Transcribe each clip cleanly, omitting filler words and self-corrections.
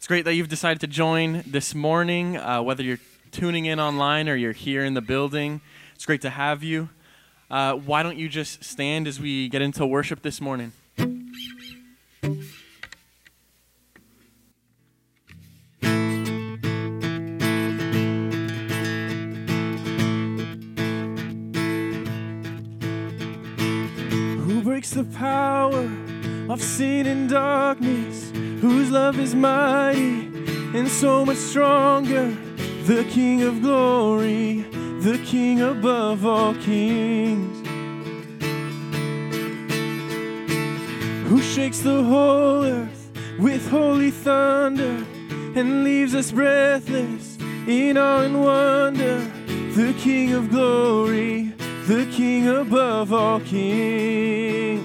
It's great that you've decided to join this morning, whether you're tuning in online or you're here in the building. It's great to have you. Why don't you just stand as we get into worship this morning? Who breaks the power of sin and darkness? Whose love is mighty and so much stronger? The King of glory, the King above all kings. Who shakes the whole earth with holy thunder and leaves us breathless in awe and wonder? The King of glory, the King above all kings.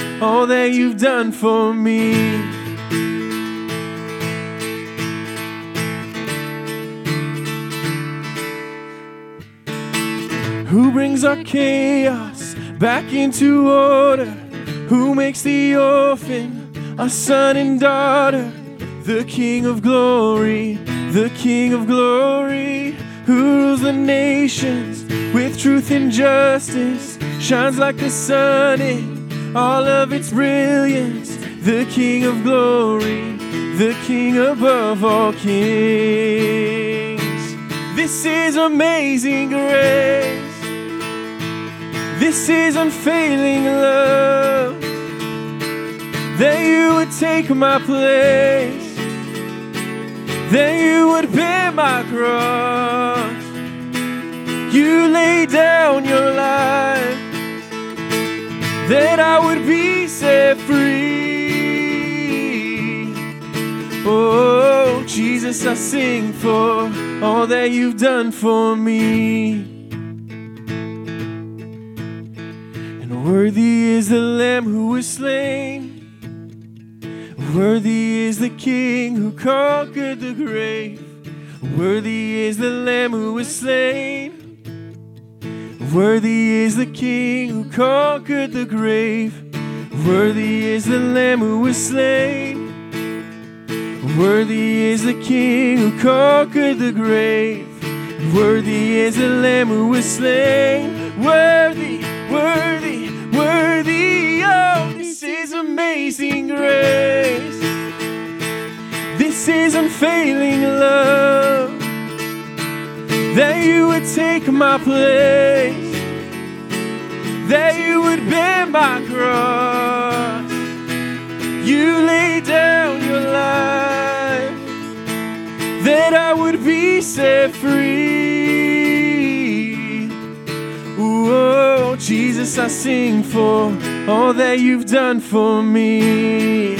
all that you've done for me. Who brings our chaos back into order? Who makes the orphan a son and daughter? The King of glory, the King of glory, who rules the nations with truth and justice, shines like the sun in all of its brilliance. The King of glory, the King above all kings. This is amazing grace. This is unfailing love, that you would take my place, that you would bear my cross. You lay down your life that I would be set free. Oh, Jesus, I sing for all that you've done for me. And worthy is the Lamb who was slain. Worthy is the King who conquered the grave. Worthy is the Lamb who was slain. Worthy is the King who conquered the grave. Worthy is the Lamb who was slain. Worthy is the King who conquered the grave. Worthy is the Lamb who was slain. Worthy, worthy, worthy. Oh, this is amazing grace. This is unfailing love, that you would take my place, that you would bear my cross. You laid down your life, that I would be set free. Oh, Jesus, I sing for all that you've done for me.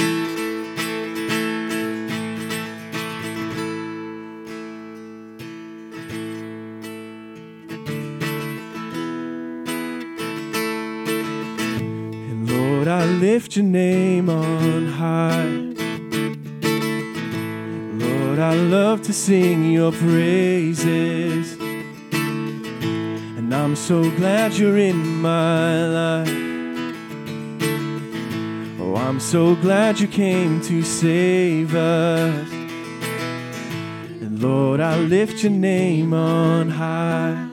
Lift your name on high. Lord, I love to sing your praises, and I'm so glad you're in my life. Oh, I'm so glad you came to save us. And Lord, I lift your name on high.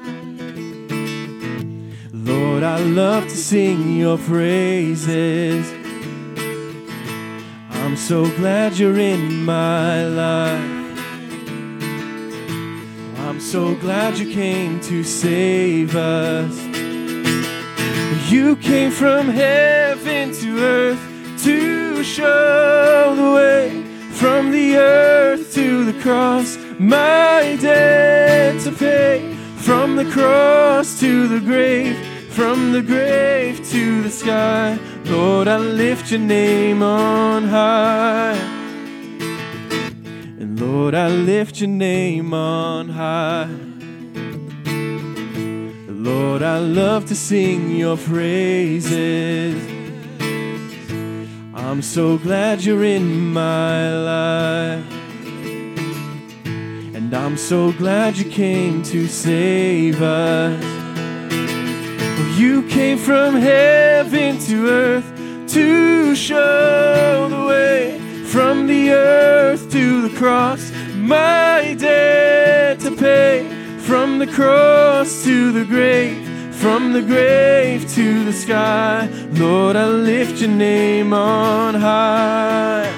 Lord, I love to sing your praises. I'm so glad you're in my life. I'm so glad you came to save us. You came from heaven to earth to show the way, from the earth to the cross, my debt to pay, from the cross to the grave, from the grave to the sky. Lord, I lift your name on high. Lord, I lift your name on high. Lord, I love to sing your praises. I'm so glad you're in my life. And I'm so glad you came to save us. You came from heaven to earth to show the way. From the earth to the cross, my debt to pay. From the cross to the grave, from the grave to the sky, Lord, I lift your name on high.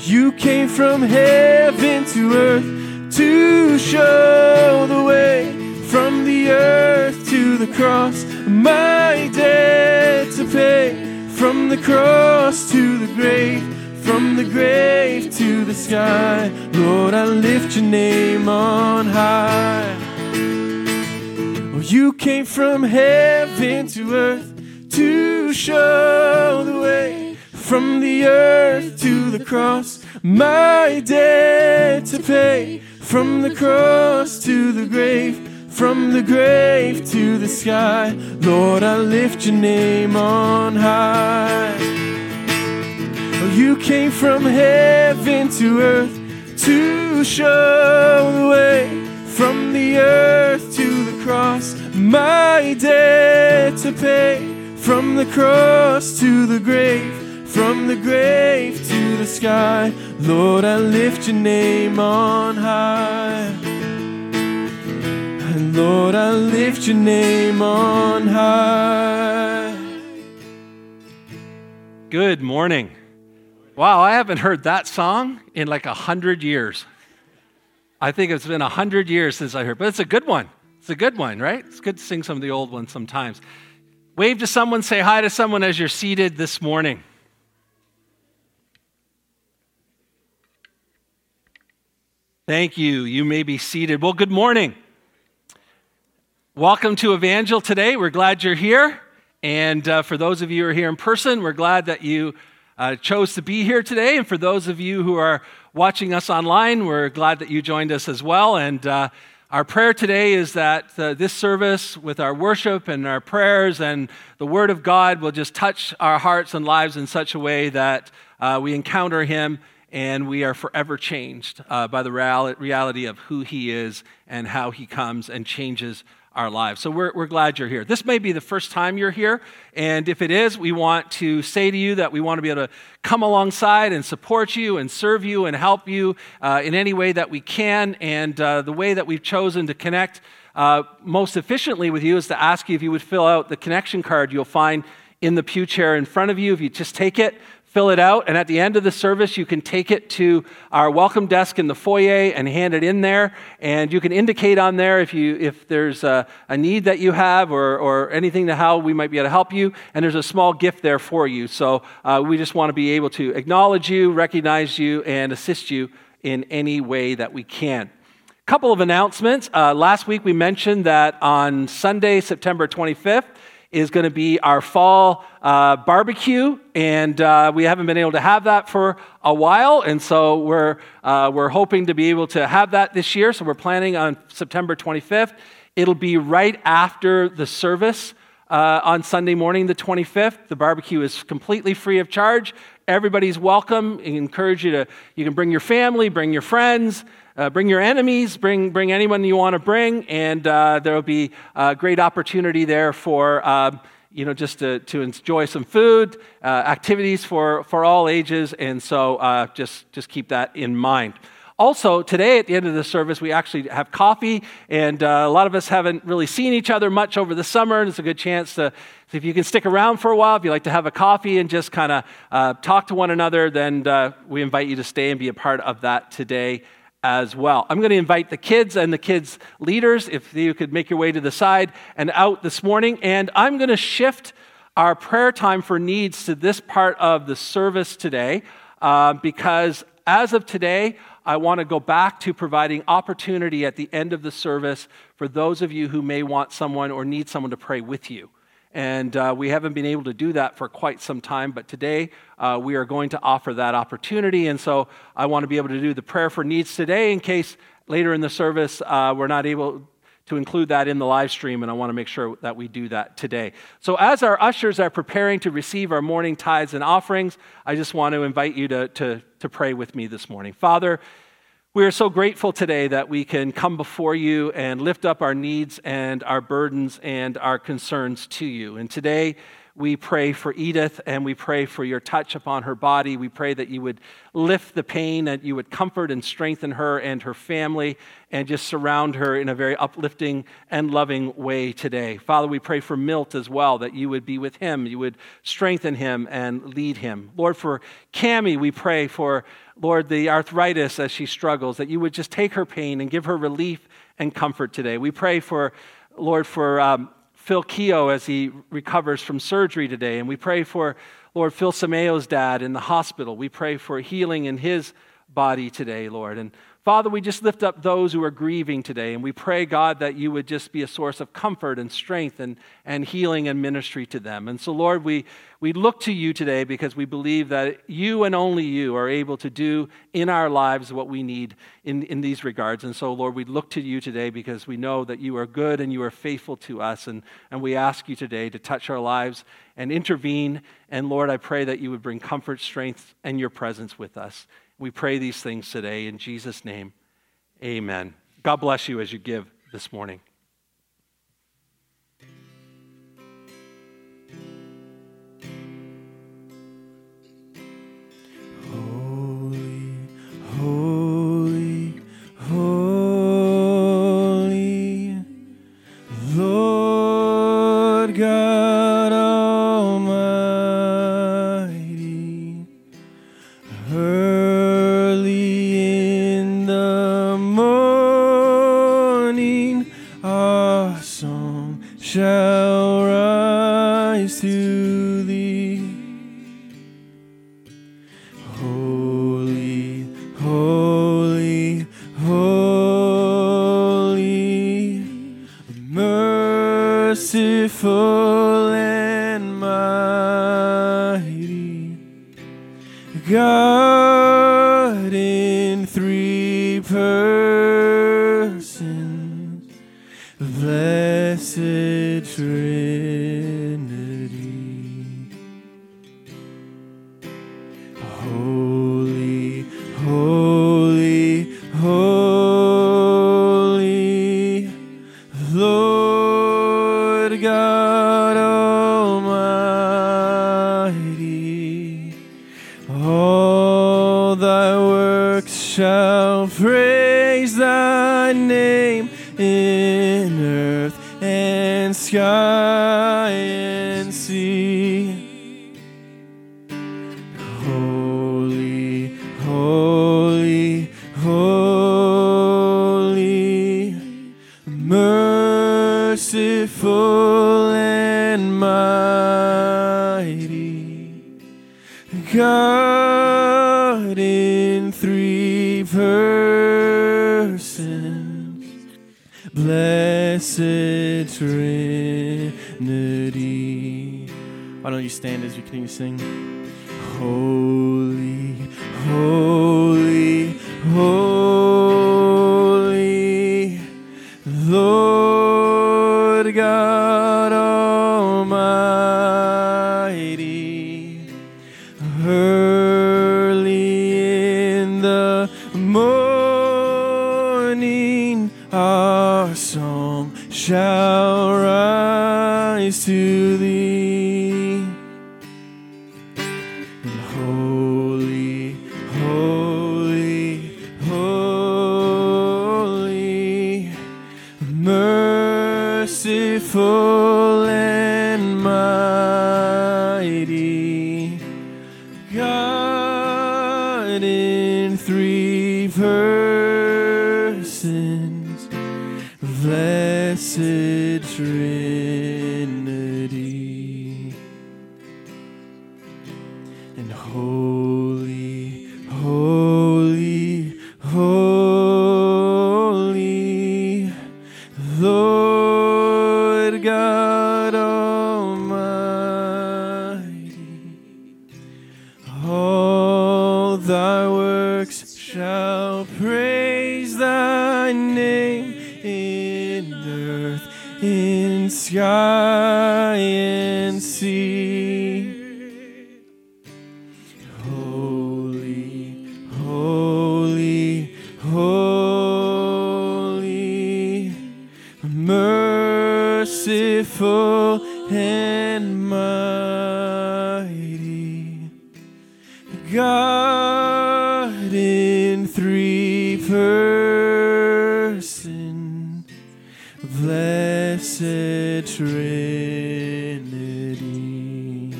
You came from heaven to earth to show the way. From the earth to the cross, my debt to pay. From the cross to the grave, from the grave to the sky, Lord, I lift your name on high. Oh, you came from heaven to earth to show the way. From the earth to the cross, my debt to pay. From the cross to the grave, from the grave to the sky, Lord, I lift your name on high. You came from heaven to earth to show the way. From the earth to the cross, my debt to pay. From the cross to the grave, from the grave to the sky, Lord, I lift your name on high. And Lord, I lift your name on high. Good morning. Wow, I haven't heard that song in like 100 years. I think it's been 100 years since I heard it, but it's a good one. It's a good one, right? It's good to sing some of the old ones sometimes. Wave to someone, say hi to someone as you're seated this morning. Thank you. You may be seated. Well, good morning. Welcome to Evangel today. We're glad you're here. And for those of you who are here in person, we're glad that you chose to be here today, and for those of you who are watching us online, we're glad that you joined us as well. And our prayer today is that this service, with our worship and our prayers and the Word of God, will just touch our hearts and lives in such a way that we encounter Him and we are forever changed by the reality of who He is and how He comes and changes our lives. So we're glad you're here. This may be the first time you're here, and if it is, we want to say to you that we want to be able to come alongside and support you and serve you and help you in any way that we can. And the way that we've chosen to connect most efficiently with you is to ask you if you would fill out the connection card you'll find in the pew chair in front of you. If you just take it, fill it out, and at the end of the service, you can take it to our welcome desk in the foyer and hand it in there. And you can indicate on there if there's a need that you have or anything to how we might be able to help you. And there's a small gift there for you. So we just want to be able to acknowledge you, recognize you, and assist you in any way that we can. A couple of announcements. Last week we mentioned that on Sunday, September 25th, is going to be our fall barbecue, and we haven't been able to have that for a while, and so we're hoping to be able to have that this year. So we're planning on September 25th. It'll be right after the service on Sunday morning, the 25th. The barbecue is completely free of charge. Everybody's welcome. I encourage you you can bring your family, bring your friends, bring your enemies, bring anyone you want to bring, and there will be a great opportunity there for just to enjoy some food, activities for all ages, and so just keep that in mind. Also, today at the end of the service, we actually have coffee, and a lot of us haven't really seen each other much over the summer, and it's a good chance to, if you can stick around for a while, if you like to have a coffee and just kind of talk to one another, then we invite you to stay and be a part of that today as well. I'm going to invite the kids and the kids' leaders, if you could make your way to the side and out this morning, and I'm going to shift our prayer time for needs to this part of the service today, because as of today, I want to go back to providing opportunity at the end of the service for those of you who may want someone or need someone to pray with you. And we haven't been able to do that for quite some time, but today we are going to offer that opportunity. And so I want to be able to do the prayer for needs today in case later in the service we're not able to include that in the live stream, and I want to make sure that we do that today. So as our ushers are preparing to receive our morning tithes and offerings, I just want to invite you to pray with me this morning. Father, we are so grateful today that we can come before you and lift up our needs and our burdens and our concerns to you. And today we pray for Edith, and we pray for your touch upon her body. We pray that you would lift the pain, that you would comfort and strengthen her and her family, and just surround her in a very uplifting and loving way today. Father, we pray for Milt as well, that you would be with him, you would strengthen him and lead him. Lord, for Cammie, we pray for, Lord, the arthritis as she struggles, that you would just take her pain and give her relief and comfort today. We pray for, Lord, for Phil Keo as he recovers from surgery today. And we pray for, Lord, Phil Sameo's dad in the hospital. We pray for healing in his body today, Lord. And Father, we just lift up those who are grieving today. And we pray, God, that you would just be a source of comfort and strength and healing and ministry to them. And so, Lord, we look to you today because we believe that you and only you are able to do in our lives what we need in these regards. And so, Lord, we look to you today because we know that you are good and you are faithful to us. And we ask you today to touch our lives and intervene. And, Lord, I pray that you would bring comfort, strength, and your presence with us. We pray these things today in Jesus' name. Amen. God bless you as you give this morning. Holy, holy, holy, Lord God Almighty. Shall rise to thee. Holy, holy, holy, merciful and mighty God in three persons, blessed Trinity. Holy, holy, holy, Lord God Almighty, all thy works shall praise thy name in earth and sky and sea. Holy, holy, holy, merciful and mighty God in three persons, blessed Trinity. Why don't you stand as we continue to sing? Holy, holy, holy, Lord God Almighty, early in the morning our song shall rise to thee. And holy, holy, holy, merciful and mighty God in three persons, blessed Trinity. And holy, holy, holy, Lord God Almighty, shall praise thy name in earth, in sky and sea. Holy, holy, holy, merciful and mighty God in three persons, blessed Trinity.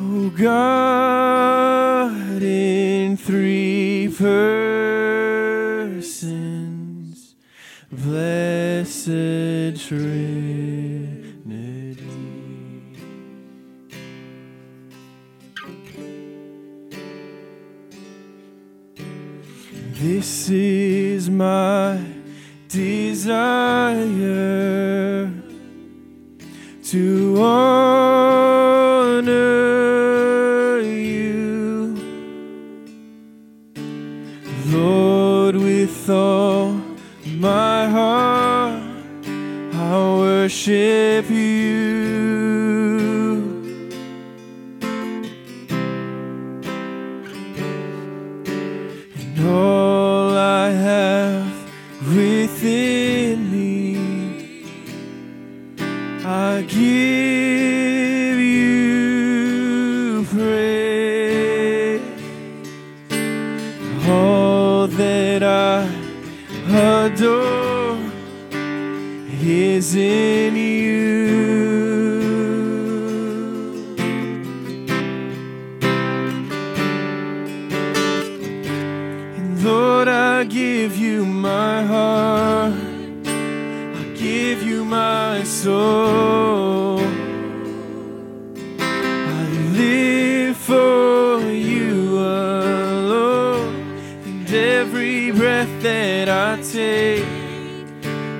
O God in three persons, blessed Trinity. This is my desire, to honor you, Lord, with all my heart. I worship you. And all I have within me, I give you praise. All that I adore is in you. And Lord, I give you my heart, I give you my soul, I live for you alone, and every breath that I take,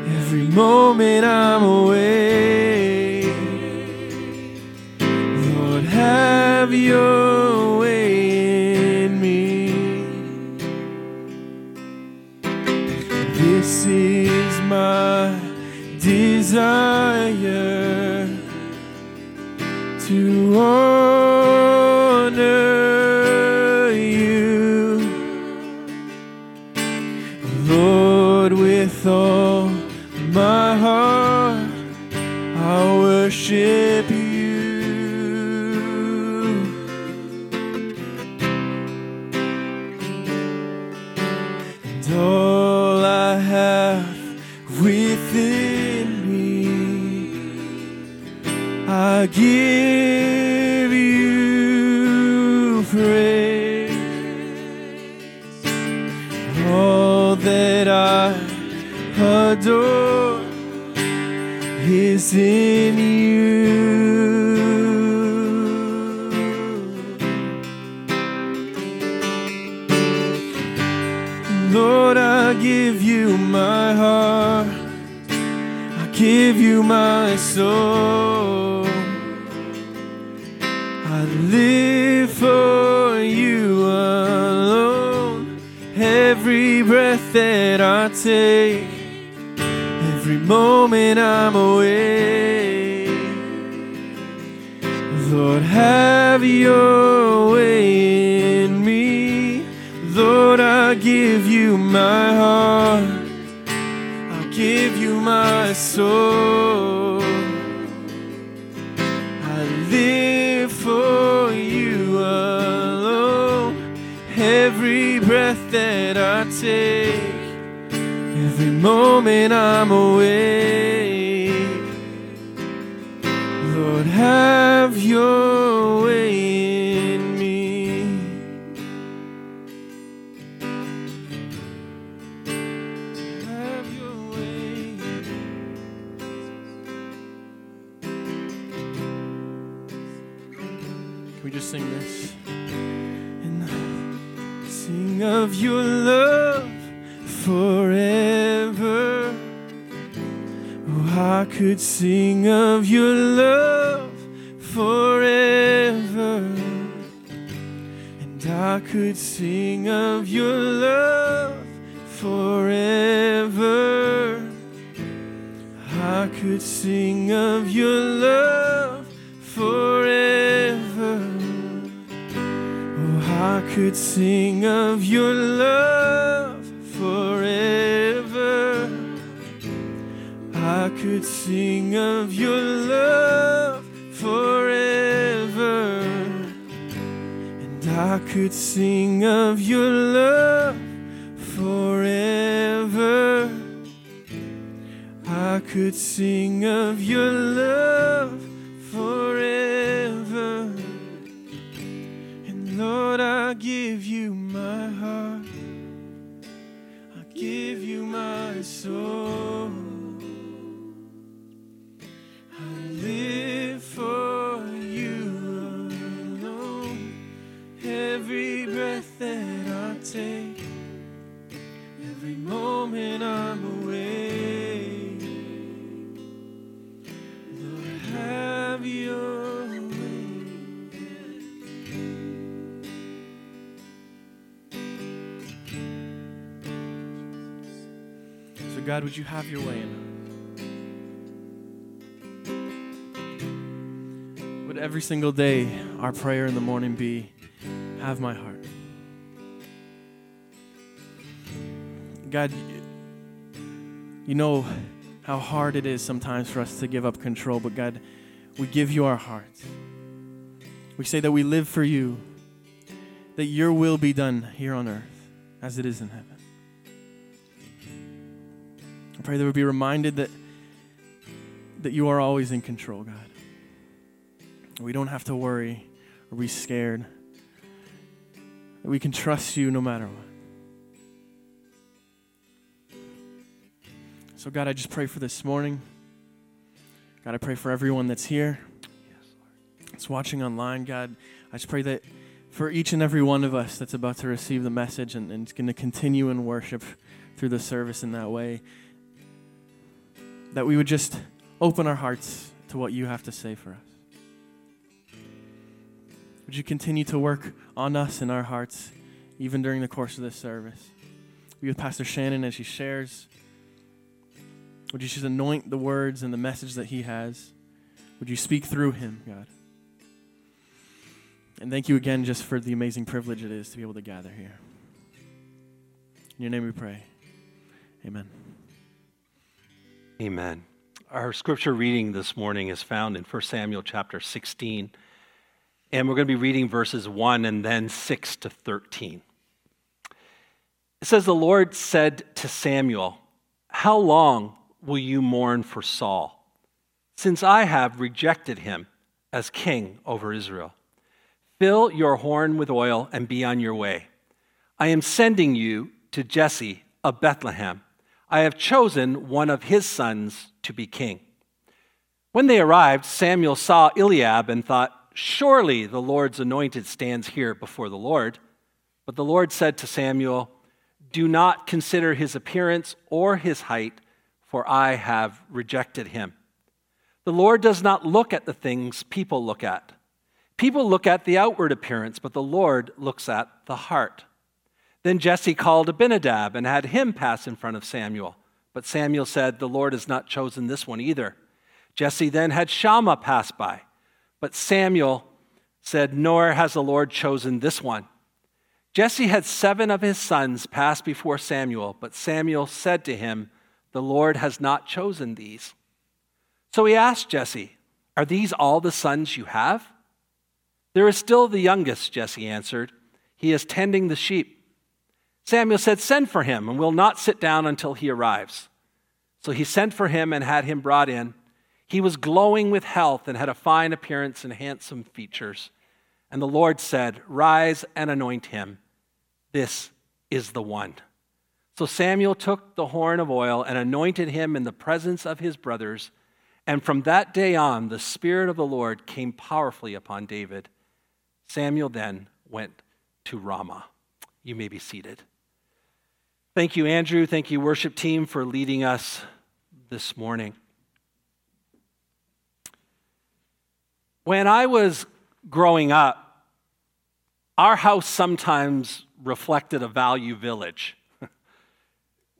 every moment I'm awake, Lord, have your way in me. This is my desire, to honor you, Lord, with all my heart, I worship you. And all I have within me, I give you praise. All that I adore is in you. Lord, I give you my heart, I give you my soul, I live for you alone, every breath that I take, every moment I'm awake, Lord, have your way in me. Lord, I give you my heart, I give you my soul, I live for you alone, every breath that I take, every moment I'm awake, Lord, have your way in me. Have your way. Can we just sing this? And sing of your love forever. Oh, I could sing of your love forever, and I could sing of your love forever. I could sing of your love forever. Oh, I could sing of your love forever. I could sing of your love forever. And I could sing of your love forever. I could sing of your love forever. And Lord, I give you my heart. I give you my soul. I live for you alone. Every breath that I take, every moment I'm awake. Have your way. So God, would you have your way in us? Would every single day our prayer in the morning be, have my heart. God, you know how hard it is sometimes for us to give up control, but God, we give you our hearts. We say that we live for you, that your will be done here on earth as it is in heaven. I pray that we'd be reminded that you are always in control, God. We don't have to worry or be scared. That we can trust you no matter what. So, God, I just pray for this morning. God, I pray for everyone that's here, that's watching online. God, I just pray that for each and every one of us that's about to receive the message and is going to continue in worship through the service in that way, that we would just open our hearts to what you have to say for us. Would you continue to work on us and our hearts, even during the course of this service? Be with Pastor Shannon as she shares. Would you just anoint the words and the message that he has? Would you speak through him, God? And thank you again just for the amazing privilege it is to be able to gather here. In your name we pray. Amen. Amen. Our scripture reading this morning is found in 1 Samuel chapter 16. And we're going to be reading verses 1 and then 6 to 13. It says, the Lord said to Samuel, how long will you mourn for Saul, since I have rejected him as king over Israel? Fill your horn with oil and be on your way. I am sending you to Jesse of Bethlehem. I have chosen one of his sons to be king. When they arrived, Samuel saw Eliab and thought, surely the Lord's anointed stands here before the Lord. But the Lord said to Samuel, do not consider his appearance or his height, for I have rejected him. The Lord does not look at the things people look at. People look at the outward appearance, but the Lord looks at the heart. Then Jesse called Abinadab and had him pass in front of Samuel. But Samuel said, the Lord has not chosen this one either. Jesse then had Shammah pass by. But Samuel said, nor has the Lord chosen this one. Jesse had 7 of his sons pass before Samuel, but Samuel said to him, the Lord has not chosen these. So he asked Jesse, are these all the sons you have? There is still the youngest, Jesse answered. He is tending the sheep. Samuel said, send for him, and we'll not sit down until he arrives. So he sent for him and had him brought in. He was glowing with health and had a fine appearance and handsome features. And the Lord said, rise and anoint him. This is the one. So Samuel took the horn of oil and anointed him in the presence of his brothers. And from that day on, the Spirit of the Lord came powerfully upon David. Samuel then went to Ramah. You may be seated. Thank you, Andrew. Thank you, worship team, for leading us this morning. When I was growing up, Our house sometimes reflected a value village.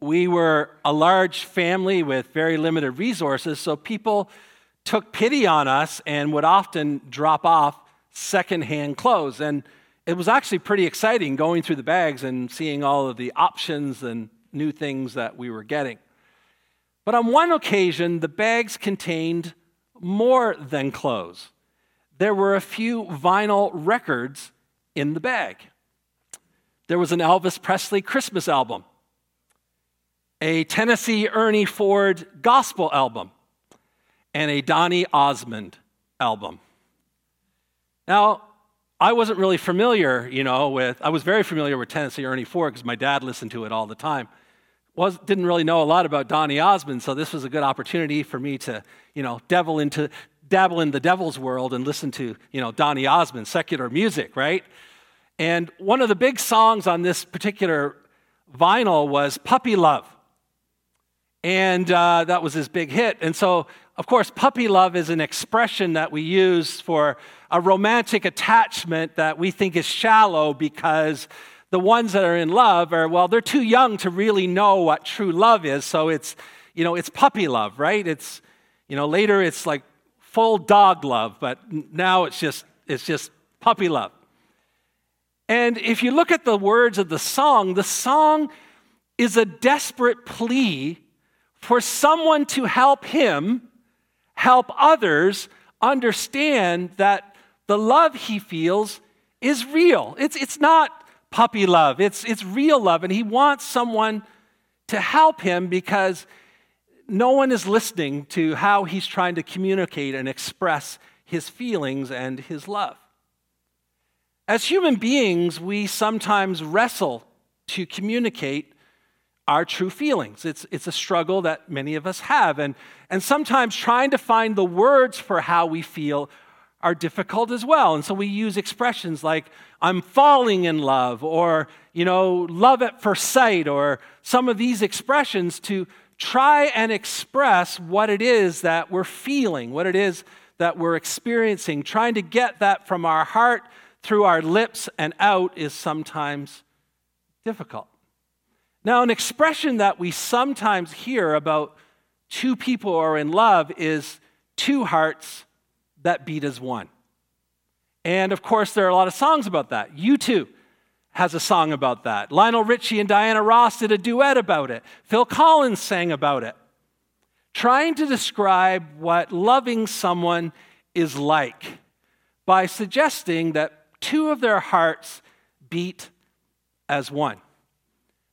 We were a large family with very limited resources, so people took pity on us and would often drop off secondhand clothes. And it was actually pretty exciting going through the bags and seeing all of the options and new things that we were getting. But on one occasion, the bags contained more than clothes. There were a few vinyl records in the bag. There was an Elvis Presley Christmas album, a Tennessee Ernie Ford gospel album, and a Donny Osmond album. Now, I wasn't really familiar, I was very familiar with Tennessee Ernie Ford because my dad listened to it all the time. Didn't really know a lot about Donny Osmond, so this was a good opportunity for me to, dabble in the devil's world and listen to, Donny Osmond, secular music, right? And one of the big songs on this particular vinyl was Puppy Love. And that was his big hit. And so, of course, puppy love is an expression that we use for a romantic attachment that we think is shallow because the ones that are in love they're too young to really know what true love is. So it's puppy love, right? It's, later it's like full dog love, but now it's just puppy love. And if you look at the words of the song is a desperate plea for someone to help him help others understand that the love he feels is real. It's not puppy love. It's real love. And he wants someone to help him because no one is listening to how he's trying to communicate and express his feelings and his love. As human beings, we sometimes wrestle to communicate our true feelings. It's a struggle that many of us have. And sometimes trying to find the words for how we feel are difficult as well. And so we use expressions like, I'm falling in love, or, love at first sight, or some of these expressions to try and express what it is that we're feeling, what it is that we're experiencing. Trying to get that from our heart through our lips and out is sometimes difficult. Now, an expression that we sometimes hear about two people who are in love is two hearts that beat as one. And of course, there are a lot of songs about that. U2 has a song about that. Lionel Richie and Diana Ross did a duet about it. Phil Collins sang about it. Trying to describe what loving someone is like by suggesting that two of their hearts beat as one.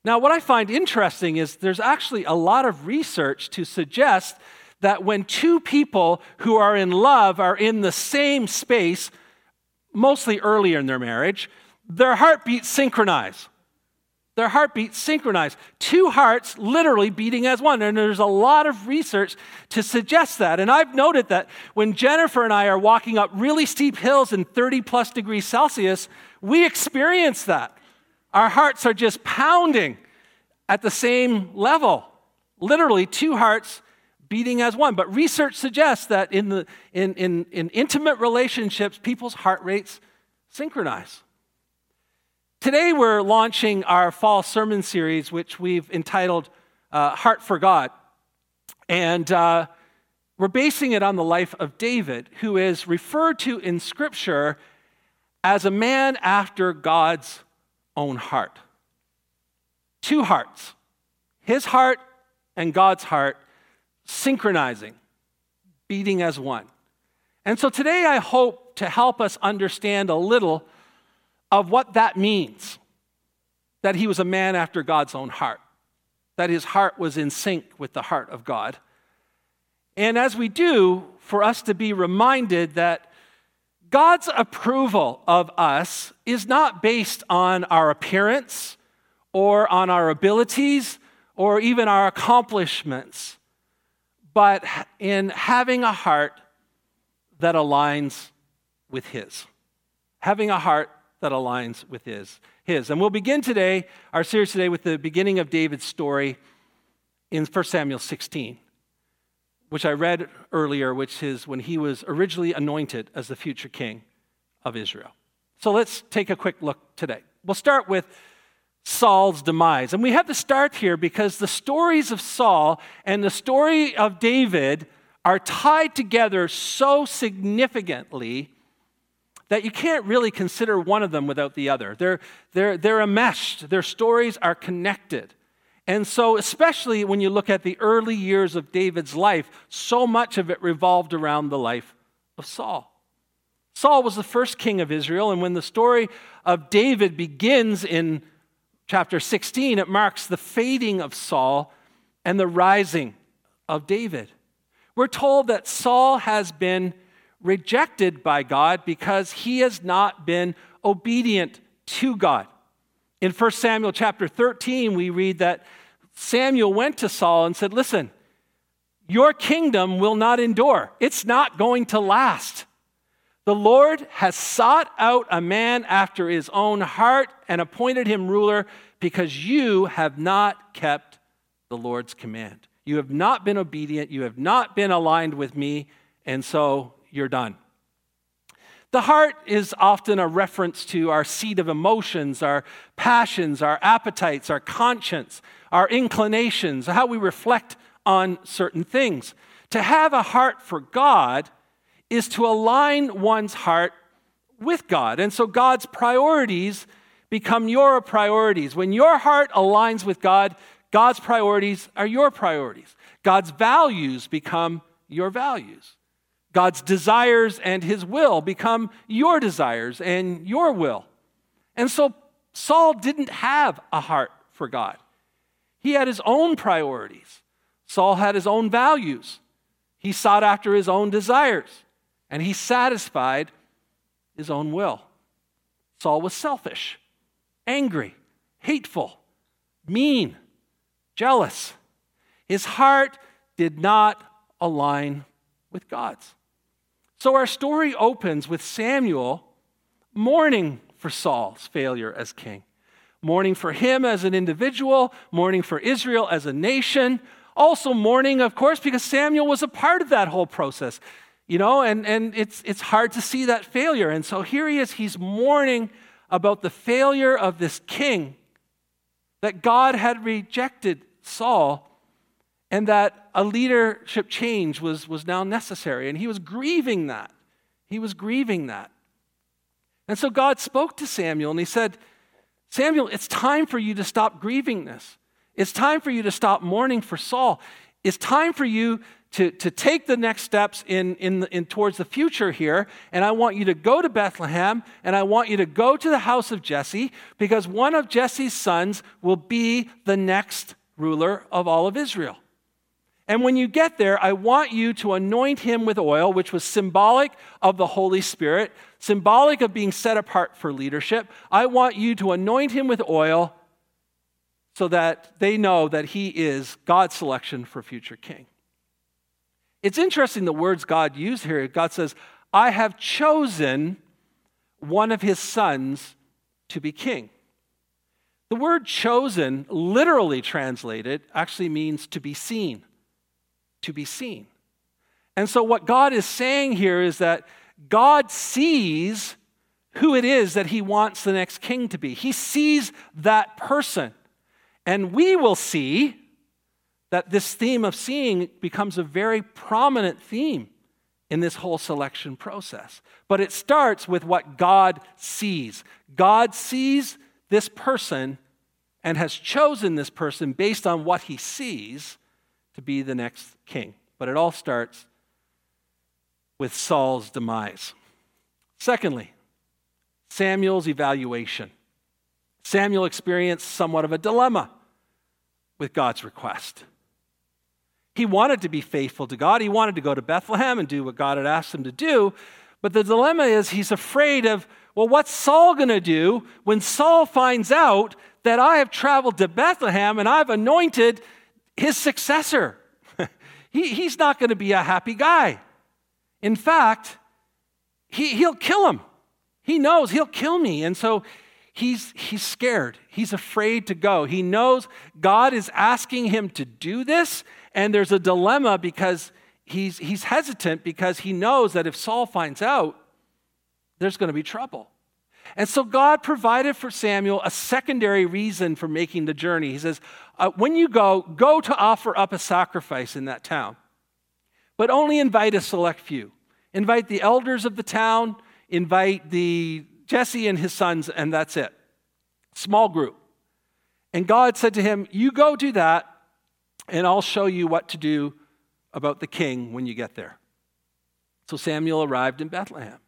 Now, what I find interesting is there's actually a lot of research to suggest that when two people who are in love are in the same space, mostly earlier in their marriage, their heartbeats synchronize. Their heartbeats synchronize. Two hearts literally beating as one. And there's a lot of research to suggest that. And I've noted that when Jennifer and I are walking up really steep hills in 30 plus degrees Celsius, we experience that. Our hearts are just pounding at the same level. Literally, two hearts beating as one. But research suggests that in intimate relationships, people's heart rates synchronize. Today, we're launching our fall sermon series, which we've entitled Heart for God. And we're basing it on the life of David, who is referred to in Scripture as a man after God's own heart. Two hearts, his heart and God's heart, synchronizing, beating as one. And so today I hope to help us understand a little of what that means, that he was a man after God's own heart, that his heart was in sync with the heart of God. And as we do, for us to be reminded that God's approval of us is not based on our appearance or on our abilities or even our accomplishments, but in having a heart that aligns with His. Having a heart that aligns with His. And we'll begin today, our series today, with the beginning of David's story in 1 Samuel 16. Which I read earlier, which is when he was originally anointed as the future king of Israel. So let's take a quick look today. We'll start with Saul's demise. And we have to start here because the stories of Saul and the story of David are tied together so significantly that you can't really consider one of them without the other. They're enmeshed. Their stories are connected. And so especially when you look at the early years of David's life, so much of it revolved around the life of Saul. Saul was the first king of Israel, and when the story of David begins in chapter 16, it marks the fading of Saul and the rising of David. We're told that Saul has been rejected by God because he has not been obedient to God. In 1 Samuel chapter 13, we read that Samuel went to Saul and said, "Listen, your kingdom will not endure. It's not going to last. The Lord has sought out a man after his own heart and appointed him ruler because you have not kept the Lord's command. You have not been obedient. You have not been aligned with me. And so you're done." The heart is often a reference to our seat of emotions, our passions, our appetites, our conscience, our inclinations, how we reflect on certain things. To have a heart for God is to align one's heart with God. And so God's priorities become your priorities. When your heart aligns with God, God's priorities are your priorities. God's values become your values. God's desires and his will become your desires and your will. And so Saul didn't have a heart for God. He had his own priorities. Saul had his own values. He sought after his own desires. And he satisfied his own will. Saul was selfish, angry, hateful, mean, jealous. His heart did not align with God's. So our story opens with Samuel mourning for Saul's failure as king, mourning for him as an individual, mourning for Israel as a nation, also mourning, of course, because Samuel was a part of that whole process. You know, and it's hard to see that failure. And so here he is, he's mourning about the failure of this king, that God had rejected Saul, and that a leadership change was now necessary. And he was grieving that. He was grieving that. And so God spoke to Samuel, and he said, "Samuel, it's time for you to stop grieving this. It's time for you to stop mourning for Saul. It's time for you to take the next steps in towards the future here, and I want you to go to Bethlehem, and I want you to go to the house of Jesse, because one of Jesse's sons will be the next ruler of all of Israel. And when you get there, I want you to anoint him with oil," which was symbolic of the Holy Spirit, symbolic of being set apart for leadership. "I want you to anoint him with oil so that they know that he is God's selection for future king." It's interesting the words God used here. God says, "I have chosen one of his sons to be king." The word chosen, literally translated, actually means to be seen. To be seen. And so what God is saying here is that God sees who it is that he wants the next king to be. He sees that person. And we will see that this theme of seeing becomes a very prominent theme in this whole selection process. But it starts with what God sees. God sees this person and has chosen this person based on what he sees to be the next king. But it all starts with Saul's demise. Secondly, Samuel's evaluation. Samuel experienced somewhat of a dilemma with God's request. He wanted to be faithful to God. He wanted to go to Bethlehem and do what God had asked him to do. But the dilemma is he's afraid of, well, what's Saul going to do when Saul finds out that I have traveled to Bethlehem and I've anointed his successor? He's not going to be a happy guy. In fact, he'll kill him. He knows he'll kill me. And so He's scared. He's afraid to go. He knows God is asking him to do this, and there's a dilemma because he's hesitant because he knows that if Saul finds out, there's going to be trouble. And so God provided for Samuel a secondary reason for making the journey. He says, when you go, go to offer up a sacrifice in that town, but only invite a select few. Invite the elders of the town, invite the Jesse and his sons, and that's it. Small group. And God said to him, you go do that, and I'll show you what to do about the king when you get there. So Samuel arrived in Bethlehem.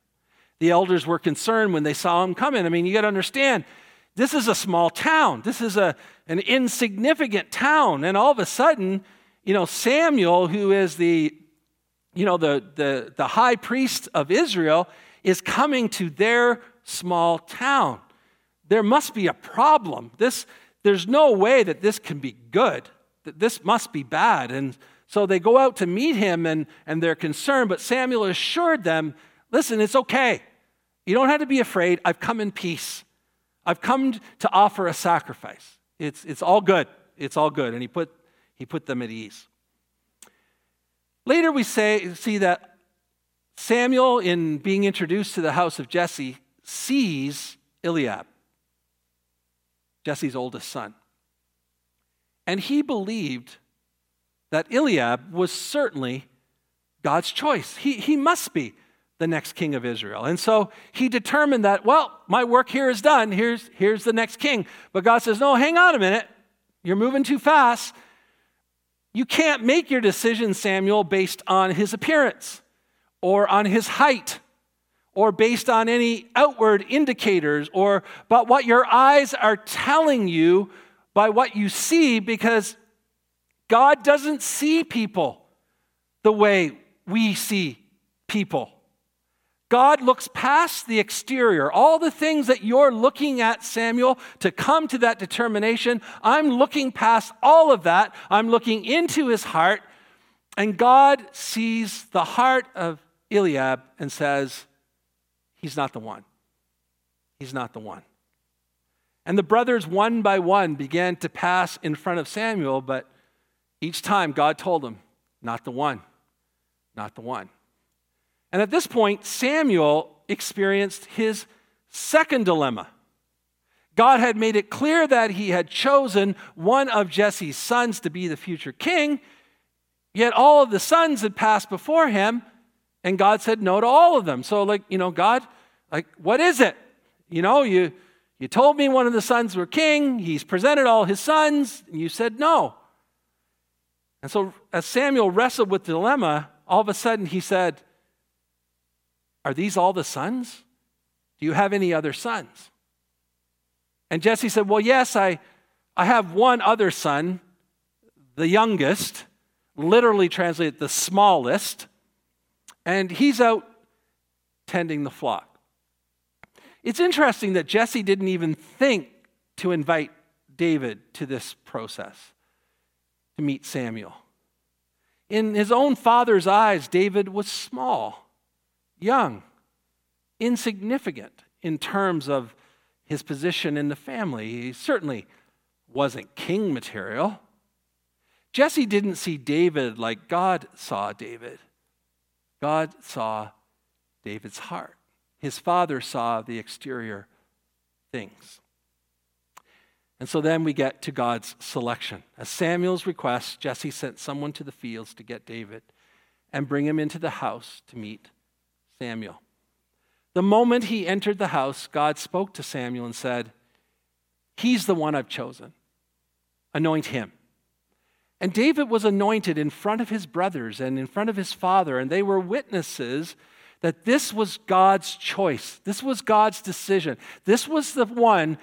The elders were concerned when they saw him coming. I mean, you got to understand, this is a small town. This is an insignificant town. And all of a sudden, you know, Samuel, who is the high priest of Israel, is coming to their small town. There must be a problem. There's no way that this can be good. That this must be bad. And so they go out to meet him, and they're concerned. But Samuel assured them, listen, it's okay. You don't have to be afraid. I've come in peace. I've come to offer a sacrifice. It's all good. It's all good. And he put them at ease. Later we see that Samuel, in being introduced to the house of Jesse, sees Eliab, Jesse's oldest son. And he believed that Eliab was certainly God's choice. He must be the next king of Israel. And so he determined that, well, my work here is done. Here's the next king. But God says, no, hang on a minute. You're moving too fast. You can't make your decision, Samuel, based on his appearance or on his height or based on any outward indicators or but what your eyes are telling you by what you see, because God doesn't see people the way we see people. God looks past the exterior. All the things that you're looking at, Samuel, to come to that determination, I'm looking past all of that. I'm looking into his heart. And God sees the heart of Eliab and says, he's not the one. He's not the one. And the brothers, one by one, began to pass in front of Samuel, but each time God told them, not the one, not the one. And at this point, Samuel experienced his second dilemma. God had made it clear that he had chosen one of Jesse's sons to be the future king, yet all of the sons had passed before him, and God said no to all of them. So, God, what is it? You told me one of the sons were king, he's presented all his sons, and you said no. And so, as Samuel wrestled with the dilemma, all of a sudden he said, are these all the sons? Do you have any other sons? And Jesse said, well, yes, I have one other son, the youngest, literally translated the smallest, and he's out tending the flock. It's interesting that Jesse didn't even think to invite David to this process, to meet Samuel. In his own father's eyes, David was small. Young, insignificant in terms of his position in the family. He certainly wasn't king material. Jesse didn't see David like God saw David. God saw David's heart. His father saw the exterior things. And so then we get to God's selection. At Samuel's request, Jesse sent someone to the fields to get David and bring him into the house to meet Samuel. The moment he entered the house, God spoke to Samuel and said, he's the one I've chosen. Anoint him. And David was anointed in front of his brothers and in front of his father, and they were witnesses that this was God's choice. This was God's decision. This was the one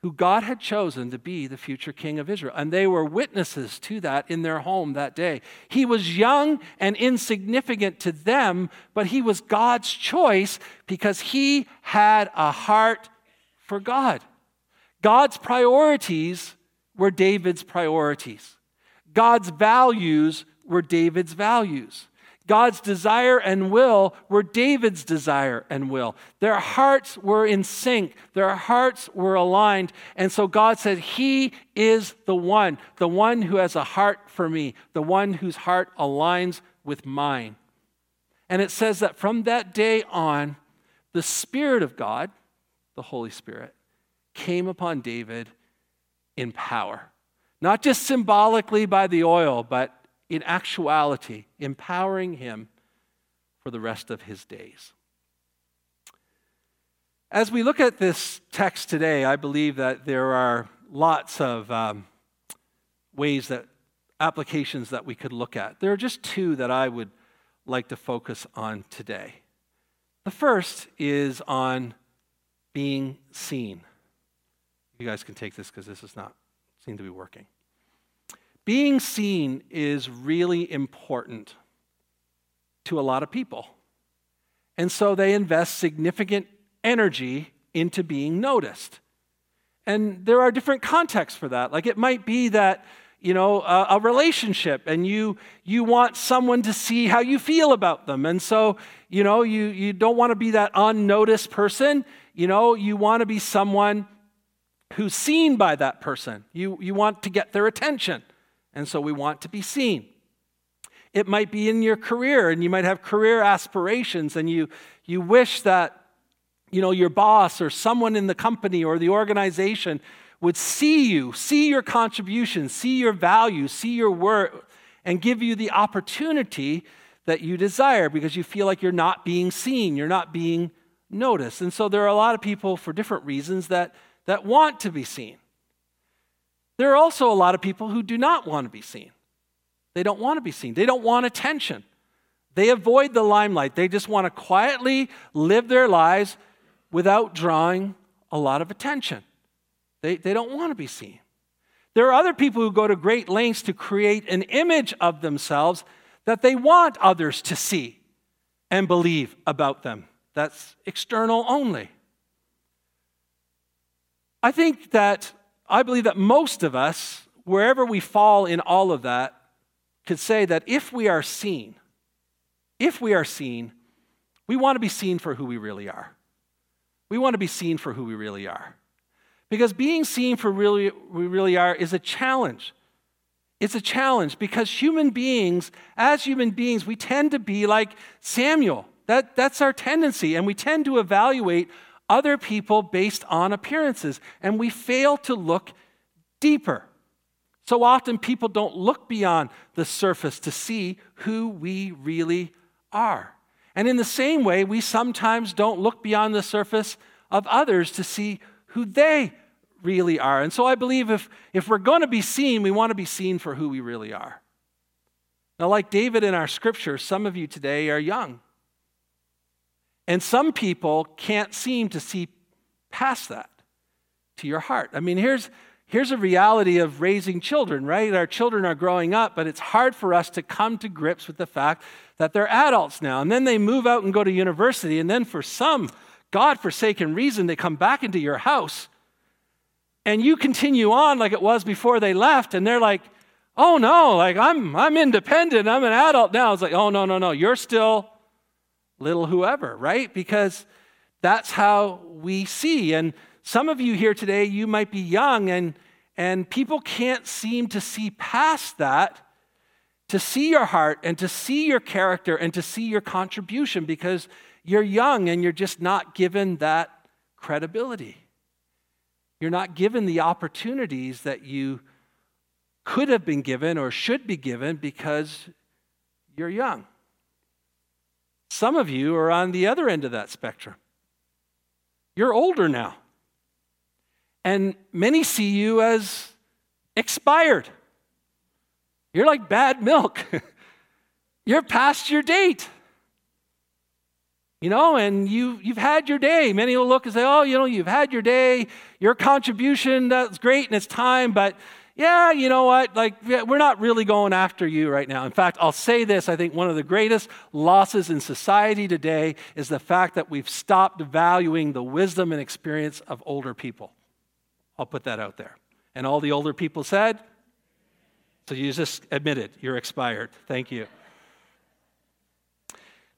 who God had chosen to be the future king of Israel. And they were witnesses to that in their home that day. He was young and insignificant to them, but he was God's choice because he had a heart for God. God's priorities were David's priorities. God's values were David's values. God's desire and will were David's desire and will. Their hearts were in sync. Their hearts were aligned. And so God said, he is the one who has a heart for me, the one whose heart aligns with mine. And it says that from that day on, the Spirit of God, the Holy Spirit came upon David in power. Not just symbolically by the oil, but in actuality, empowering him for the rest of his days. As we look at this text today, I believe that there are lots of ways that applications that we could look at. There are just two that I would like to focus on today. The first is on being seen. You guys can take this because this is not seem to be working. Being seen is really important to a lot of people. And so they invest significant energy into being noticed. And there are different contexts for that. Like it might be that, you know, a relationship and you want someone to see how you feel about them. And so, you know, you don't want to be that unnoticed person. You know, you want to be someone who's seen by that person. You want to get their attention. And so we want to be seen. It might be in your career, and you might have career aspirations, and you wish that, you know, your boss or someone in the company or the organization would see you, see your contribution, see your value, see your work, and give you the opportunity that you desire because you feel like you're not being seen, you're not being noticed. And so there are a lot of people for different reasons that want to be seen. There are also a lot of people who do not want to be seen. They don't want to be seen. They don't want attention. They avoid the limelight. They just want to quietly live their lives without drawing a lot of attention. They don't want to be seen. There are other people who go to great lengths to create an image of themselves that they want others to see and believe about them. That's external only. I believe that most of us, wherever we fall in all of that, could say that if we are seen, we want to be seen for who we really are. We want to be seen for who we really are. Because being seen for who we really are is a challenge. It's a challenge because as human beings, we tend to be like Samuel. That's our tendency, and we tend to evaluate other people based on appearances, and we fail to look deeper. So often people don't look beyond the surface to see who we really are. And in the same way, we sometimes don't look beyond the surface of others to see who they really are. And so I believe if we're going to be seen, we want to be seen for who we really are. Now, like David in our scripture, some of you today are young. And some people can't seem to see past that to your heart. I mean, here's a reality of raising children, right? Our children are growing up, but it's hard for us to come to grips with the fact that they're adults now. And then they move out and go to university, and then for some godforsaken reason, they come back into your house, and you continue on like it was before they left, and they're like, oh no, like I'm independent, I'm an adult now. It's like, oh no, you're still little whoever, right? Because that's how we see. And some of you here today, you might be young, and people can't seem to see past that, to see your heart and to see your character and to see your contribution because you're young and you're just not given that credibility. You're not given the opportunities that you could have been given or should be given because you're young. Some of you are on the other end of that spectrum. You're older now. And many see you as expired. You're like bad milk. You're past your date. You know, and you've had your day. Many will look and say, oh, you know, you've had your day. Your contribution, that's great and it's time. But yeah, you know what, like, we're not really going after you right now. In fact, I'll say this, I think one of the greatest losses in society today is the fact that we've stopped valuing the wisdom and experience of older people. I'll put that out there. And all the older people said, so you just admit it, you're expired. Thank you.